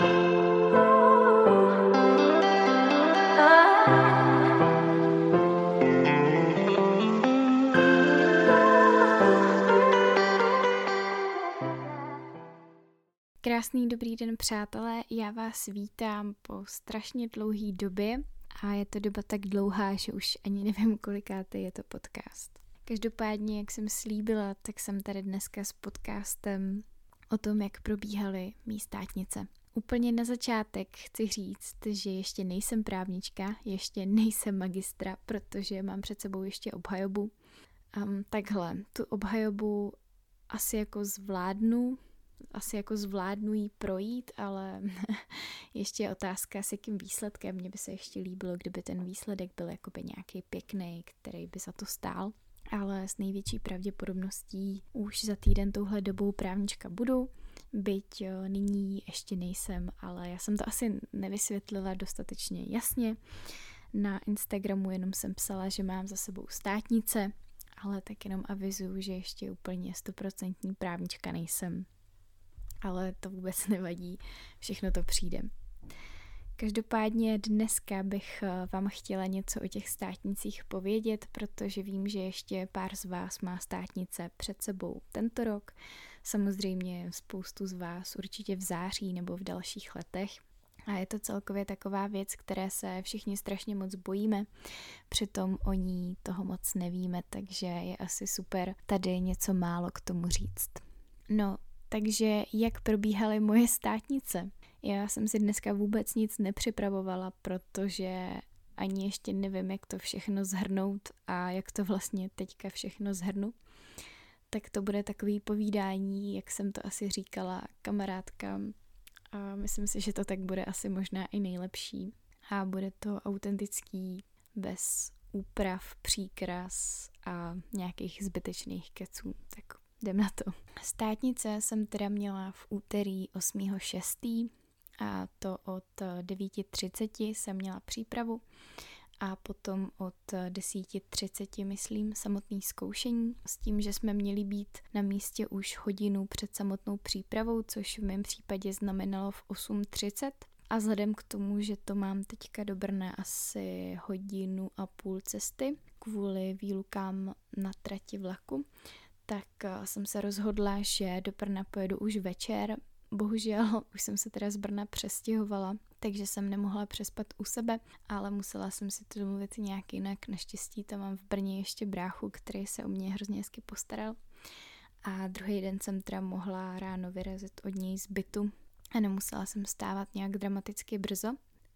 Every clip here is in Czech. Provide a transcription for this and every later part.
Krásný dobrý den, přátelé, já vás vítám po strašně dlouhý době a je to doba tak dlouhá, že už ani nevím, kolikátý je to podcast. Každopádně, jak jsem slíbila, tak jsem tady dneska s podcastem o tom, jak probíhaly mý státnice. Úplně na začátek chci říct, že ještě nejsem právnička, ještě nejsem magistra, protože mám před sebou ještě obhajobu. Tu obhajobu asi jako zvládnu jí projít, ale ještě je otázka, s jakým výsledkem. Mně by se ještě líbilo, kdyby ten výsledek byl jakoby nějaký pěkný, který by za to stál. Ale s největší pravděpodobností už za týden touhle dobou právnička budu, byť nyní ještě nejsem, ale já jsem to asi nevysvětlila dostatečně jasně. Na Instagramu jenom jsem psala, že mám za sebou státnice, ale tak jenom avizuju, že ještě úplně 100% právnička nejsem. Ale to vůbec nevadí, všechno to přijde. Každopádně dneska bych vám chtěla něco o těch státnicích povědět, protože vím, že ještě pár z vás má státnice před sebou tento rok. Samozřejmě spoustu z vás určitě v září nebo v dalších letech. A je to celkově taková věc, které se všichni strašně moc bojíme, přitom o ní toho moc nevíme, takže je asi super tady něco málo k tomu říct. Takže jak probíhaly moje státnice? Já jsem si dneska vůbec nic nepřipravovala, protože ani ještě nevím, jak to všechno zhrnout a jak to vlastně teďka všechno zhrnu. Tak to bude takový povídání, jak jsem to asi říkala kamarádkám. A myslím si, že to tak bude asi možná i nejlepší. A bude to autentický, bez úprav, příkras a nějakých zbytečných keců. Tak jdem na to. Státnice jsem teda měla v úterý 8.6. a to od 9.30 jsem měla přípravu a potom od 10.30, myslím, samotné zkoušení. S tím, že jsme měli být na místě už hodinu před samotnou přípravou, což v mém případě znamenalo v 8.30. A vzhledem k tomu, že to mám teďka do Brna asi hodinu a půl cesty kvůli výlukám na trati vlaku, tak jsem se rozhodla, že do Brna pojedu už večer. Bohužel už jsem se teda z Brna přestěhovala, takže jsem nemohla přespat u sebe, ale musela jsem si to domluvit nějak jinak. Naštěstí tam mám v Brně ještě bráchu, který se o mě hrozně hezky postaral. A druhý den jsem teda mohla ráno vyrazit od něj z bytu a nemusela jsem vstávat nějak dramaticky brzo.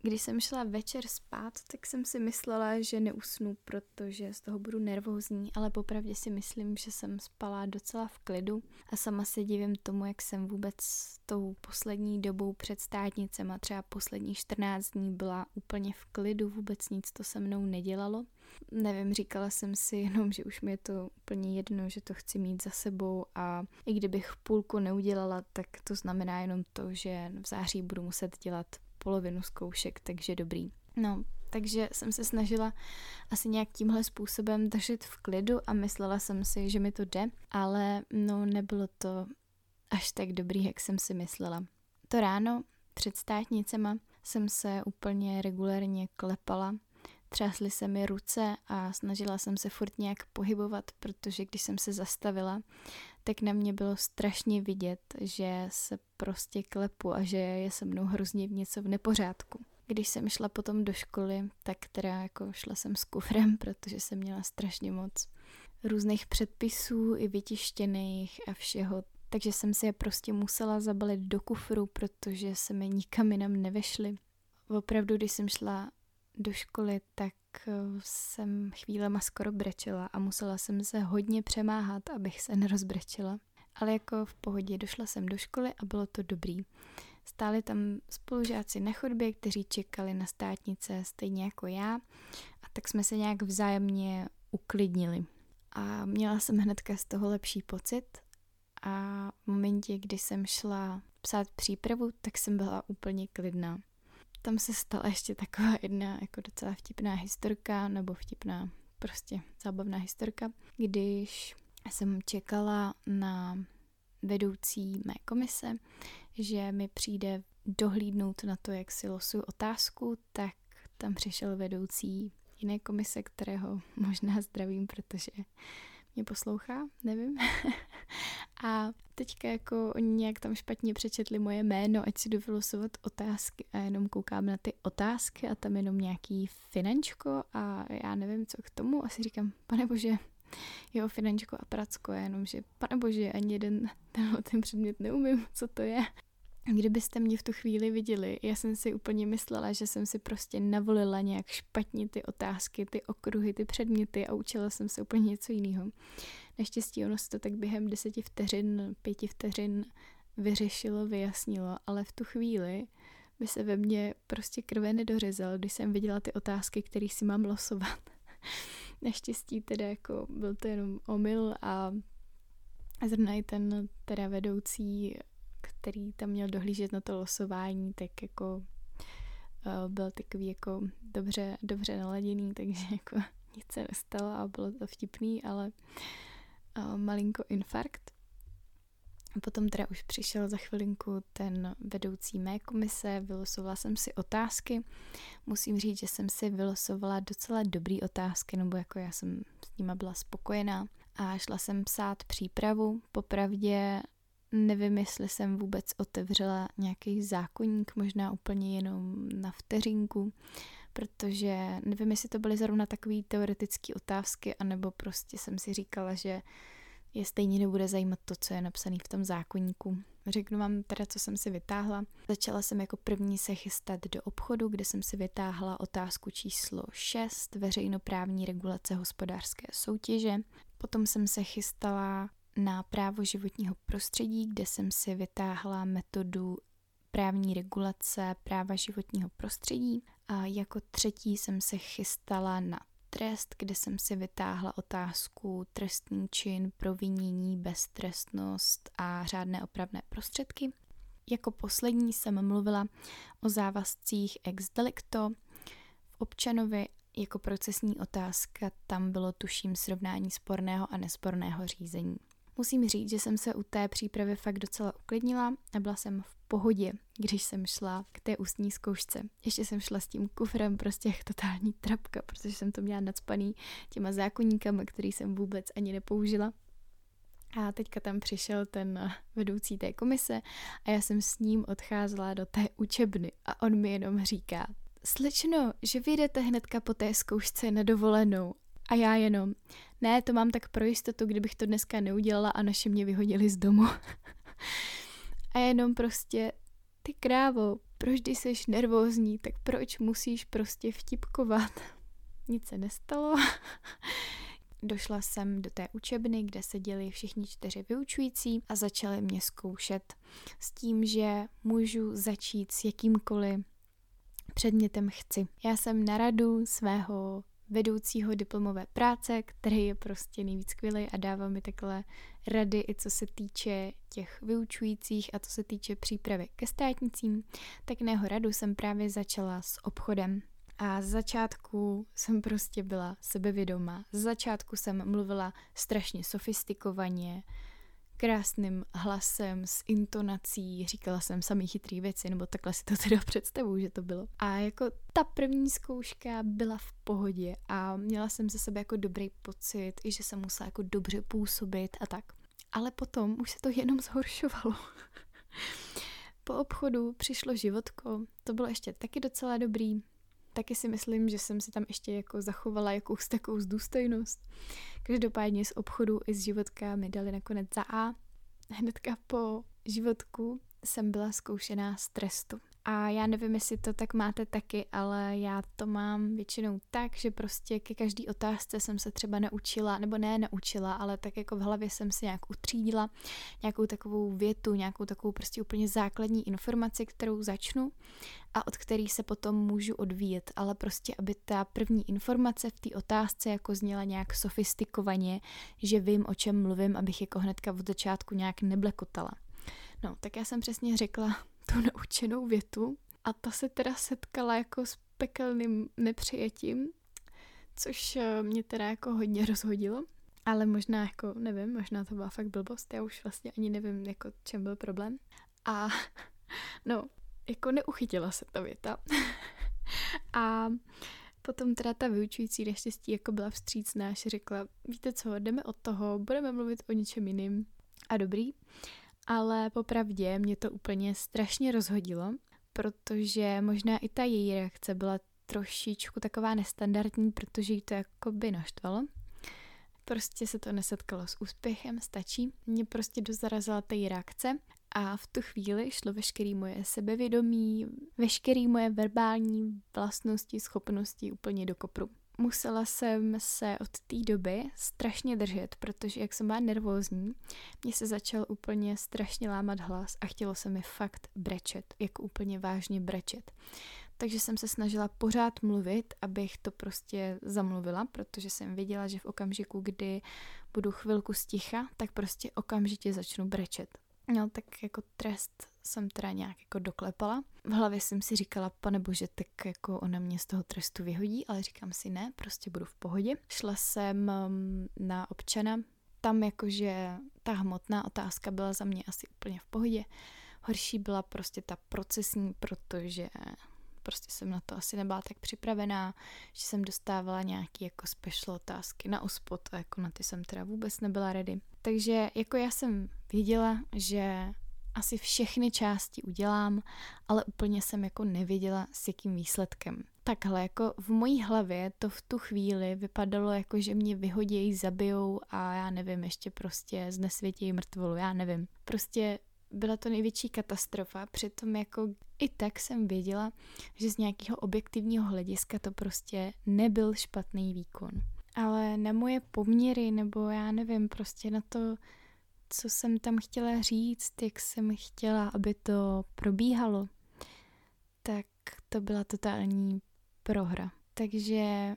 Když jsem šla večer spát, tak jsem si myslela, že neusnu, protože z toho budu nervózní, ale popravdě si myslím, že jsem spala docela v klidu a sama se divím tomu, jak jsem vůbec tou poslední dobou před státnicema, třeba poslední 14 dní byla úplně v klidu, vůbec nic to se mnou nedělalo. Nevím, říkala jsem si jenom, že už mi je to úplně jedno, že to chci mít za sebou a i kdybych půlku neudělala, tak to znamená jenom to, že v září budu muset dělat polovinu zkoušek, takže dobrý. Takže jsem se snažila asi nějak tímhle způsobem držet v klidu a myslela jsem si, že mi to jde, ale nebylo to až tak dobrý, jak jsem si myslela. To ráno před státnicema jsem se úplně regulérně klepala, třásly se mi ruce a snažila jsem se furt nějak pohybovat, protože když jsem se zastavila, tak na mě bylo strašně vidět, že se prostě klepu a že je se mnou hrozně něco v nepořádku. Když jsem šla potom do školy, tak teda jako šla jsem s kufrem, protože jsem měla strašně moc různých předpisů i vytištěných a všeho. Takže jsem si je prostě musela zabalit do kufru, protože se mi nikam jinam nevešly. Opravdu, když jsem šla do školy, tak jsem chvílema skoro brečela a musela jsem se hodně přemáhat, abych se nerozbrečela. Ale jako v pohodě, došla jsem do školy a bylo to dobrý. Stáli tam spolužáci na chodbě, kteří čekali na státnice stejně jako já, a tak jsme se nějak vzájemně uklidnili. A měla jsem hnedka z toho lepší pocit a v momentě, kdy jsem šla psát přípravu, tak jsem byla úplně klidná. Tam se stala ještě taková jedna jako docela vtipná historka, nebo vtipná, prostě zábavná historka, když jsem čekala na vedoucí mé komise, že mi přijde dohlídnout na to, jak si losuju otázku, tak tam přišel vedoucí jiné komise, kterého možná zdravím, protože mě poslouchá, nevím. A teďka jako oni nějak tam špatně přečetli moje jméno, ať si jdu vylosovat otázky a jenom koukám na ty otázky a tam jenom nějaký finančko a já nevím, co k tomu. A si říkám, panebože, jo, finančko a pracko, jenomže panebože, ani jeden ten předmět neumím, co to je. Kdybyste mě v tu chvíli viděli, já jsem si úplně myslela, že jsem si prostě navolila nějak špatně ty otázky, ty okruhy, ty předměty a učila jsem se úplně něco jiného. Naštěstí ono se to tak během 10 vteřin, 5 vteřin vyřešilo, vyjasnilo, ale v tu chvíli by se ve mně prostě krve nedořezal, když jsem viděla ty otázky, které si mám losovat. Naštěstí teda jako byl to jenom omyl a zrovna i ten teda vedoucí, který tam měl dohlížet na to losování, tak jako byl takový jako dobře naladěný, takže jako nic se nestalo a bylo to vtipný, ale malinko infarkt. A potom teda už přišel za chvilinku ten vedoucí mé komise, vylosovala jsem si otázky. Musím říct, že jsem si vylosovala docela dobrý otázky, nebo jako já jsem s nima byla spokojená. A šla jsem psát přípravu, popravdě nevím, jestli jsem vůbec otevřela nějaký zákoník, možná úplně jenom na vteřinku, protože nevím, jestli to byly zrovna takové teoretické otázky, anebo prostě jsem si říkala, že je stejně nebude zajímat to, co je napsané v tom zákoníku. Řeknu vám teda, co jsem si vytáhla. Začala jsem jako první se chystat do obchodu, kde jsem si vytáhla otázku číslo 6, veřejnoprávní regulace hospodářské soutěže. Potom jsem se chystala na právo životního prostředí, kde jsem si vytáhla metodu právní regulace práva životního prostředí. A jako třetí jsem se chystala na trest, kde jsem si vytáhla otázku trestný čin, provinění, beztrestnost a řádné opravné prostředky. Jako poslední jsem mluvila o závazcích ex delicto v občanovi. Jako procesní otázka tam bylo tuším srovnání sporného a nesporného řízení. Musím říct, že jsem se u té přípravy fakt docela uklidnila a byla jsem v pohodě, když jsem šla k té ústní zkoušce. Ještě jsem šla s tím kufrem prostě jak totální trapka, protože jsem to měla nacpaný těma zákoníkama, který jsem vůbec ani nepoužila. A teďka tam přišel ten vedoucí té komise a já jsem s ním odcházela do té učebny a on mi jenom říká: slečno, že vyjdete hnedka po té zkoušce na dovolenou. A já jenom, ne, to mám tak pro jistotu, kdybych to dneska neudělala a naši mě vyhodili z domu. A jenom prostě, ty krávo, proč když seš nervózní, tak proč musíš prostě vtipkovat? Nic se nestalo. Došla jsem do té učebny, kde seděli všichni 4 vyučující a začali mě zkoušet s tím, že můžu začít s jakýmkoliv předmětem chci. Já jsem na radu svého vedoucího diplomové práce, který je prostě nejvíc skvělý a dává mi takhle rady i co se týče těch vyučujících a co se týče přípravy ke státnicím, tak na jeho radu jsem právě začala s obchodem. A z začátku jsem prostě byla sebevědomá. Z začátku jsem mluvila strašně sofistikovaně, krásným hlasem, s intonací, říkala jsem samý chytrý věci, nebo takhle si to teda představuju, že to bylo. A jako ta první zkouška byla v pohodě a měla jsem ze sebe jako dobrý pocit, i že jsem musela jako dobře působit a tak. Ale potom už se to jenom zhoršovalo. Po obchodu přišlo životko, to bylo ještě taky docela dobrý. Taky si myslím, že jsem si tam ještě jako zachovala jakousi takovou zdůstojnost. Každopádně z obchodu i z životka mi dali nakonec za A. Hnedka po životku jsem byla zkoušená z trestu. A já nevím, jestli to tak máte taky, ale já to mám většinou tak, že prostě ke každý otázce jsem se třeba naučila, nebo ne naučila, ale tak jako v hlavě jsem si nějak utřídila nějakou takovou větu, nějakou takovou prostě úplně základní informaci, kterou začnu a od který se potom můžu odvíjet, ale prostě, aby ta první informace v té otázce jako zněla nějak sofistikovaně, že vím, o čem mluvím, abych jako hnedka od začátku nějak neblekotala. No, tak já jsem přesně řekla tu naučenou větu a ta se teda setkala jako s pekelným nepřijetím, což mě teda jako hodně rozhodilo, ale možná jako, nevím, možná to byla fakt blbost, já už vlastně ani nevím, jako čem byl problém. A no, jako neuchytila se ta věta. A potom teda ta vyučující naštěstí jako byla vstřícná, až řekla, víte co, jdeme od toho, budeme mluvit o něčem jiným. A dobrý. Ale popravdě mě to úplně strašně rozhodilo, protože možná i ta její reakce byla trošičku taková nestandardní, protože jí to jakoby naštvalo. Prostě se to nesetkalo s úspěchem, stačí. Mě prostě dost zarazila ta její reakce a v tu chvíli šlo veškeré moje sebevědomí, veškeré moje verbální vlastnosti, schopnosti úplně do kopru. Musela jsem se od té doby strašně držet, protože jak jsem byla nervózní, mě se začal úplně strašně lámat hlas a chtělo se mi fakt brečet, jako úplně vážně brečet. Takže jsem se snažila pořád mluvit, abych to prostě zamluvila, protože jsem věděla, že v okamžiku, kdy budu chvilku sticha, tak prostě okamžitě začnu brečet. No tak jako trest jsem teda nějak jako doklepala. V hlavě jsem si říkala, panebože, tak jako ona mě z toho trestu vyhodí, ale říkám si ne, prostě budu v pohodě. Šla jsem na občana, tam jakože ta hmotná otázka byla za mě asi úplně v pohodě. Horší byla prostě ta procesní, protože prostě jsem na to asi nebyla tak připravená, že jsem dostávala nějaké jako special otázky na OSPOD a jako na ty jsem teda vůbec nebyla ready. Takže jako já jsem věděla, že asi všechny části udělám, ale úplně jsem jako nevěděla s jakým výsledkem. Takhle jako v mojí hlavě to v tu chvíli vypadalo jako, že mě vyhodějí, zabijou a já nevím, ještě prostě znesvětějí mrtvolu, já nevím. Prostě byla to největší katastrofa, přitom jako i tak jsem věděla, že z nějakého objektivního hlediska to prostě nebyl špatný výkon. Ale na moje poměry, nebo já nevím, prostě na to, co jsem tam chtěla říct, jak jsem chtěla, aby to probíhalo, tak to byla totální prohra. Takže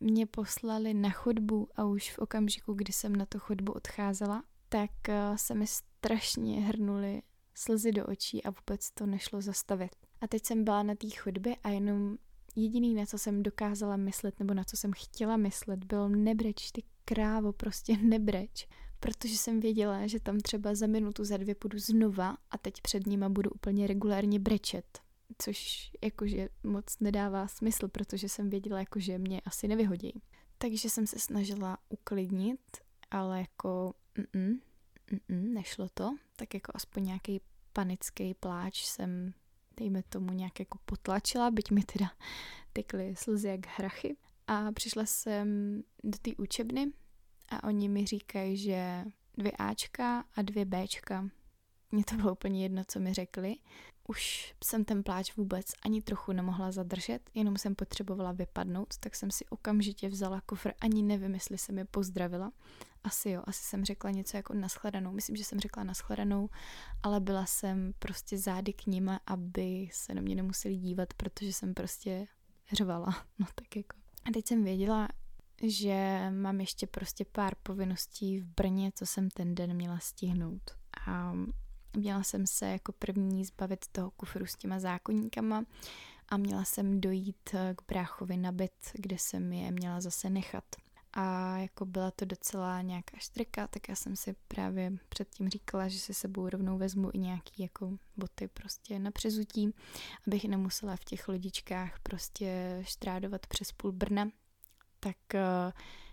mě poslali na chodbu a už v okamžiku, kdy jsem na tu chodbu odcházela, tak se mi strašně hrnuly slzy do očí a vůbec to nešlo zastavit. A teď jsem byla na té chodbě a jenom jediný, na co jsem dokázala myslet, nebo na co jsem chtěla myslet, bylo nebreč, ty krávo, prostě nebreč. Protože jsem věděla, že tam třeba za minutu, za dvě půjdu znova a teď před nima budu úplně regulárně brečet. Což jakože moc nedává smysl, protože jsem věděla, jakože mě asi nevyhodí. Takže jsem se snažila uklidnit, ale jako nešlo to. Tak jako aspoň nějaký panický pláč jsem, dejme tomu, nějak jako potlačila, byť mi teda tekly slzy jak hrachy. A přišla jsem do té učebny a oni mi říkají, že 2 Ačka a 2 Bčka. Mně to bylo úplně jedno, co mi řekli. Už jsem ten pláč vůbec ani trochu nemohla zadržet, jenom jsem potřebovala vypadnout, tak jsem si okamžitě vzala kufr, ani nevím, jestli jsem je pozdravila. Asi jo, asi jsem řekla něco jako nashledanou. Myslím, že jsem řekla nashledanou, ale byla jsem prostě zády k nima, aby se na mě nemuseli dívat, protože jsem prostě řvala. No tak jako. A teď jsem věděla, že mám ještě prostě pár povinností v Brně, co jsem ten den měla stihnout. A měla jsem se jako první zbavit toho kufru s těma zákoníkama a měla jsem dojít k bráchovi na byt, kde jsem je měla zase nechat. A jako byla to docela nějaká štrika, tak já jsem si právě předtím říkala, že si sebou rovnou vezmu i nějaký jako boty prostě na přezutí, abych nemusela v těch lodičkách prostě štrádovat přes půl Brna. Tak,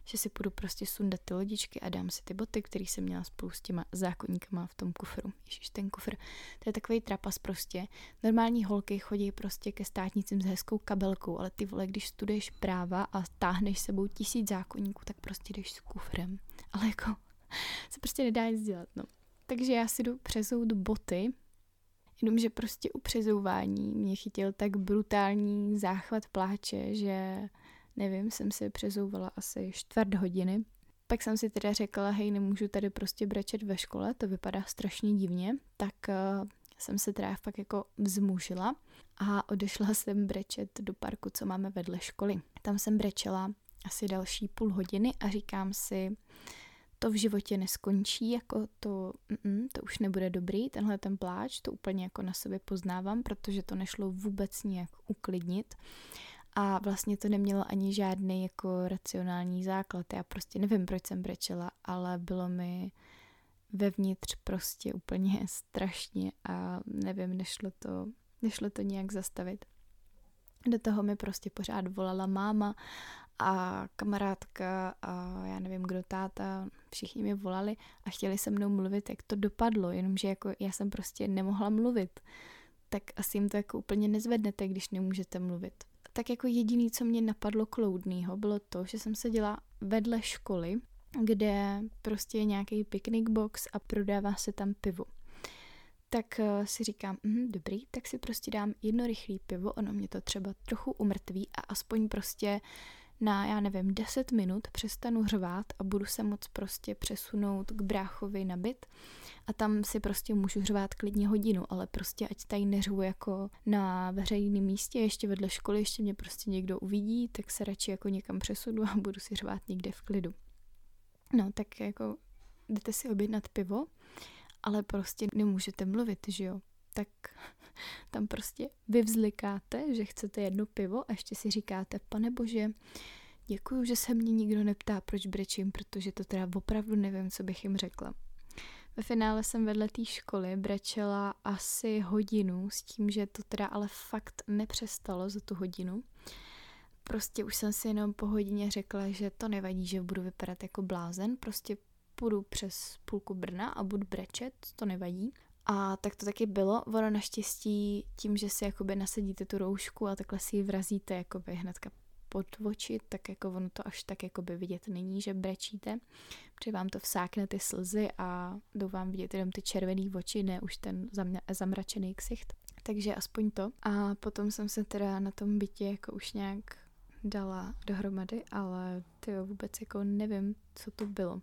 že si půjdu prostě sundat ty lodičky a dám si ty boty, které jsem měla spolu s těma zákoníkama v tom kufru. Ježiš, ten kufr, to je takovej trapas prostě. Normální holky chodí prostě ke státnicím s hezkou kabelkou, ale ty vole, když studuješ práva a táhneš sebou 1000 zákoníků, tak prostě jdeš s kufrem. Ale jako se prostě nedá nic dělat, no. Takže já si jdu přezout boty, jenomže prostě u přezouvání mě chytil tak brutální záchvat pláče, že nevím, jsem si přezouvala asi 15 minut. Pak jsem si teda řekla, hej, nemůžu tady prostě brečet ve škole, to vypadá strašně divně, tak jsem se teda fakt jako vzmužila a odešla jsem brečet do parku, co máme vedle školy. Tam jsem brečela asi další půl hodiny a říkám si, to v životě neskončí, jako to už nebude dobrý, tenhle ten pláč, to úplně jako na sobě poznávám, protože to nešlo vůbec nějak uklidnit. A vlastně to nemělo ani žádný jako racionální základ. Já prostě nevím, proč jsem brečela, ale bylo mi vevnitř prostě úplně strašně a nevím, nešlo to Nešlo to nějak zastavit. Do toho mi prostě pořád volala máma a kamarádka a já nevím kdo, táta, všichni mi volali a chtěli se mnou mluvit, jak to dopadlo, jenomže jako já jsem prostě nemohla mluvit. Tak asi jim to jako úplně nezvednete, když nemůžete mluvit. Tak jako jediný, co mě napadlo kloudnýho, bylo to, že jsem seděla vedle školy, kde prostě je nějaký picnic box a prodává se tam pivo. Tak si říkám, dobrý, tak si prostě dám jedno rychlé pivo, ono mě to třeba trochu umrtví a aspoň prostě na, já nevím, 10 minut přestanu hřvát a budu se moc prostě přesunout k bráchovi na byt a tam si prostě můžu hřvát klidně hodinu, ale prostě ať tady neřvu jako na veřejném místě, ještě vedle školy, ještě mě prostě někdo uvidí, tak se radši jako někam přesunu a budu si hřvát někde v klidu. No tak jako jdete si objednat pivo, ale prostě nemůžete mluvit, že jo? Tak tam prostě vy vzlikáte, že chcete jedno pivo a ještě si říkáte, pane bože, děkuju, že se mě nikdo neptá, proč brečím, protože to teda opravdu nevím, co bych jim řekla. Ve finále jsem vedle té školy brečela asi hodinu s tím, že to teda ale fakt nepřestalo za tu hodinu. Prostě už jsem si jenom po hodině řekla, že to nevadí, že budu vypadat jako blázen, prostě půjdu přes půlku Brna a budu brečet, to nevadí. A tak to taky bylo, ono naštěstí tím, že si jakoby nasadíte tu roušku a takhle si ji vrazíte jakoby hnedka pod oči, tak jako ono to až tak jakoby vidět není, že brečíte, protože vám to vsákne ty slzy a jdou vám vidět jenom ty červený oči, ne už ten zamračený ksicht, takže aspoň to. A potom jsem se teda na tom bytě jako už nějak dala dohromady, ale tyjo, vůbec jako nevím, co to bylo.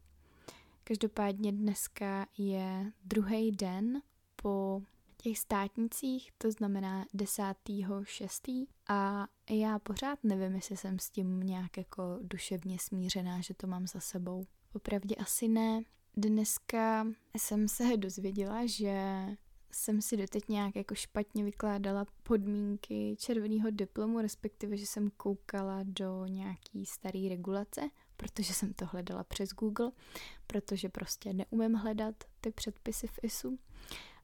Každopádně dneska je druhý den po těch státnicích, to znamená 10.6. a já pořád nevím, jestli jsem s tím nějak jako duševně smířená, že to mám za sebou. Opravdu asi ne. Dneska jsem se dozvěděla, že jsem si doteď nějak jako špatně vykládala podmínky červeného diplomu, respektive, že jsem koukala do nějaký starý regulace, protože jsem to hledala přes Google, protože prostě neumím hledat ty předpisy v ISU.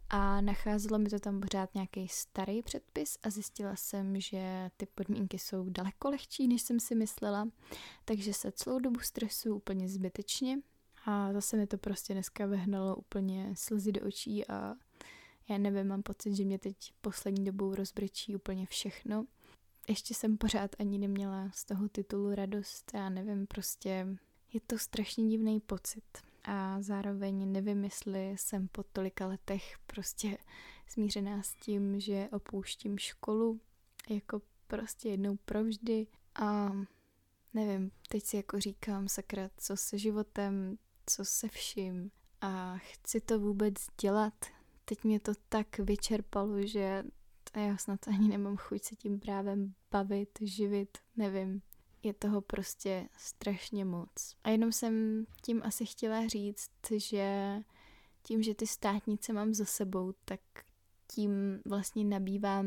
A nacházelo mi to tam pořád nějaký starý předpis a zjistila jsem, že ty podmínky jsou daleko lehčí, než jsem si myslela, takže se celou dobu stresuju úplně zbytečně a zase mi to prostě dneska vyhnalo úplně slzy do očí a já nevím, mám pocit, že mě teď poslední dobou rozbrečí úplně všechno. Ještě jsem pořád ani neměla z toho titulu radost, já nevím, prostě je to strašně divný pocit. A zároveň nevím, jestli jsem po tolika letech prostě smířená s tím, že opouštím školu jako prostě jednou provždy a nevím, teď si jako říkám, sakra, co se životem, co se vším a chci to vůbec dělat. Teď mě to tak vyčerpalo, že já snad ani nemám chuť se tím právem bavit, živit, nevím. Je toho prostě strašně moc. A jenom jsem tím asi chtěla říct, že tím, že ty státnice mám za sebou, tak tím vlastně nabývám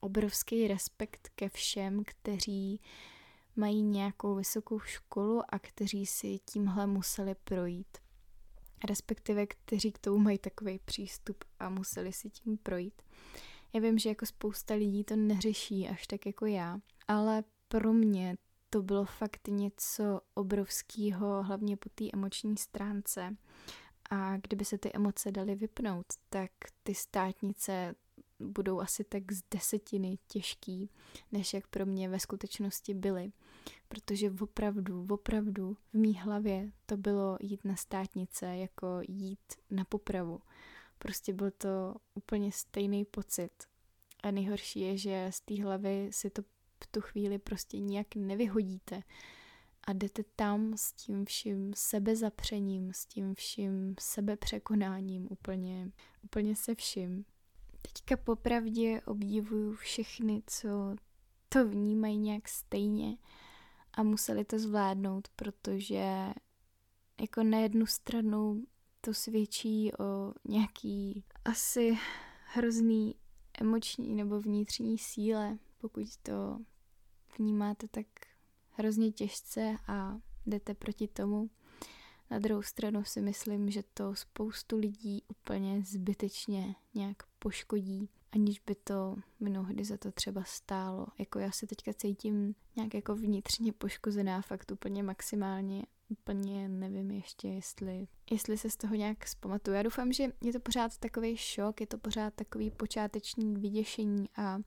obrovský respekt ke všem, kteří mají nějakou vysokou školu a kteří si tímhle museli projít. Respektive, kteří k tomu mají takový přístup a museli si tím projít. Já vím, že jako spousta lidí to neřeší až tak jako já, ale pro mě to bylo fakt něco obrovského, hlavně po té emoční stránce. A kdyby se ty emoce daly vypnout, tak ty státnice budou asi tak z desetiny těžký, než jak pro mě ve skutečnosti byly. Protože opravdu v mý hlavě to bylo jít na státnice, jako jít na popravu. Prostě byl to úplně stejný pocit. A nejhorší je, že z té hlavy si to v tu chvíli prostě nijak nevyhodíte. A jdete tam s tím vším sebezapřením, s tím vším sebepřekonáním, úplně se vším. Teďka popravdě obdivuju všechny, co to vnímají nějak stejně a museli to zvládnout, protože jako na jednu stranu to svědčí o nějaký asi hrozný emoční nebo vnitřní síle, pokud to vnímáte tak hrozně těžce a jdete proti tomu. Na druhou stranu si myslím, že to spoustu lidí úplně zbytečně nějak poškodí aniž by to mnohdy za to třeba stálo. Jako já se teďka cítím nějak jako vnitřně poškozená, fakt úplně maximálně, úplně nevím ještě, jestli se z toho nějak zpamatuju. Já doufám, že je to pořád takový šok, je to pořád takový počáteční vyděšení a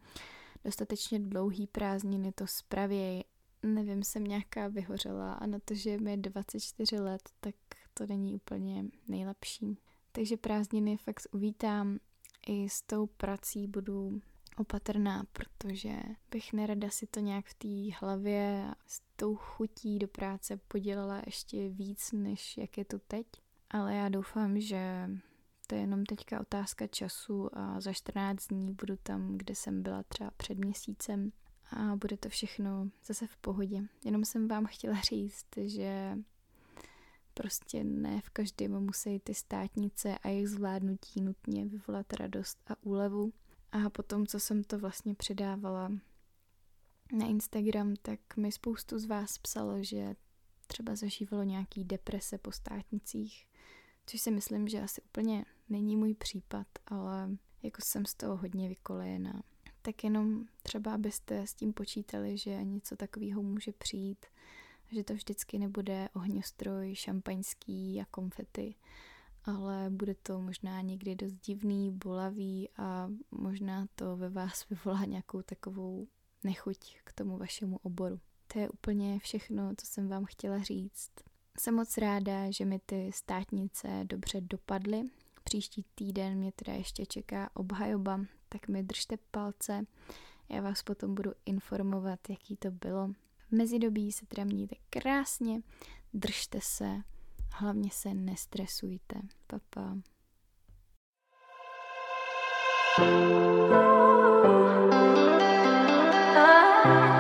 dostatečně dlouhý prázdniny to spravěj. Nevím, jsem nějaká vyhořela a na to, že mi je 24 let, tak to není úplně nejlepší. Takže prázdniny fakt uvítám. I s tou prací budu opatrná, protože bych nerada si to nějak v té hlavě s tou chutí do práce podělala ještě víc, než jak je to teď. Ale já doufám, že to je jenom teďka otázka času a za 14 dní budu tam, kde jsem byla třeba před měsícem a bude to všechno zase v pohodě. Jenom jsem vám chtěla říct, že prostě ne v každém musí ty státnice a jejich zvládnutí nutně vyvolat radost a úlevu. A potom, co jsem to vlastně předávala na Instagram, tak mi spoustu z vás psalo, že třeba zažívalo nějaký deprese po státnicích, což si myslím, že asi úplně není můj případ, ale jako jsem z toho hodně vykolejená. Tak jenom třeba, abyste s tím počítali, že něco takového může přijít, že to vždycky nebude ohňostroj, šampaňský a konfety, ale bude to možná někdy dost divný, bolavý a možná to ve vás vyvolá nějakou takovou nechuť k tomu vašemu oboru. To je úplně všechno, co jsem vám chtěla říct. Jsem moc ráda, že mi ty státnice dobře dopadly. Příští týden mě teda ještě čeká obhajoba, tak mi držte palce. Já vás potom budu informovat, jaký to bylo. V mezidobí se teda mějte krásně, držte se, hlavně se nestresujte. Pa, pa.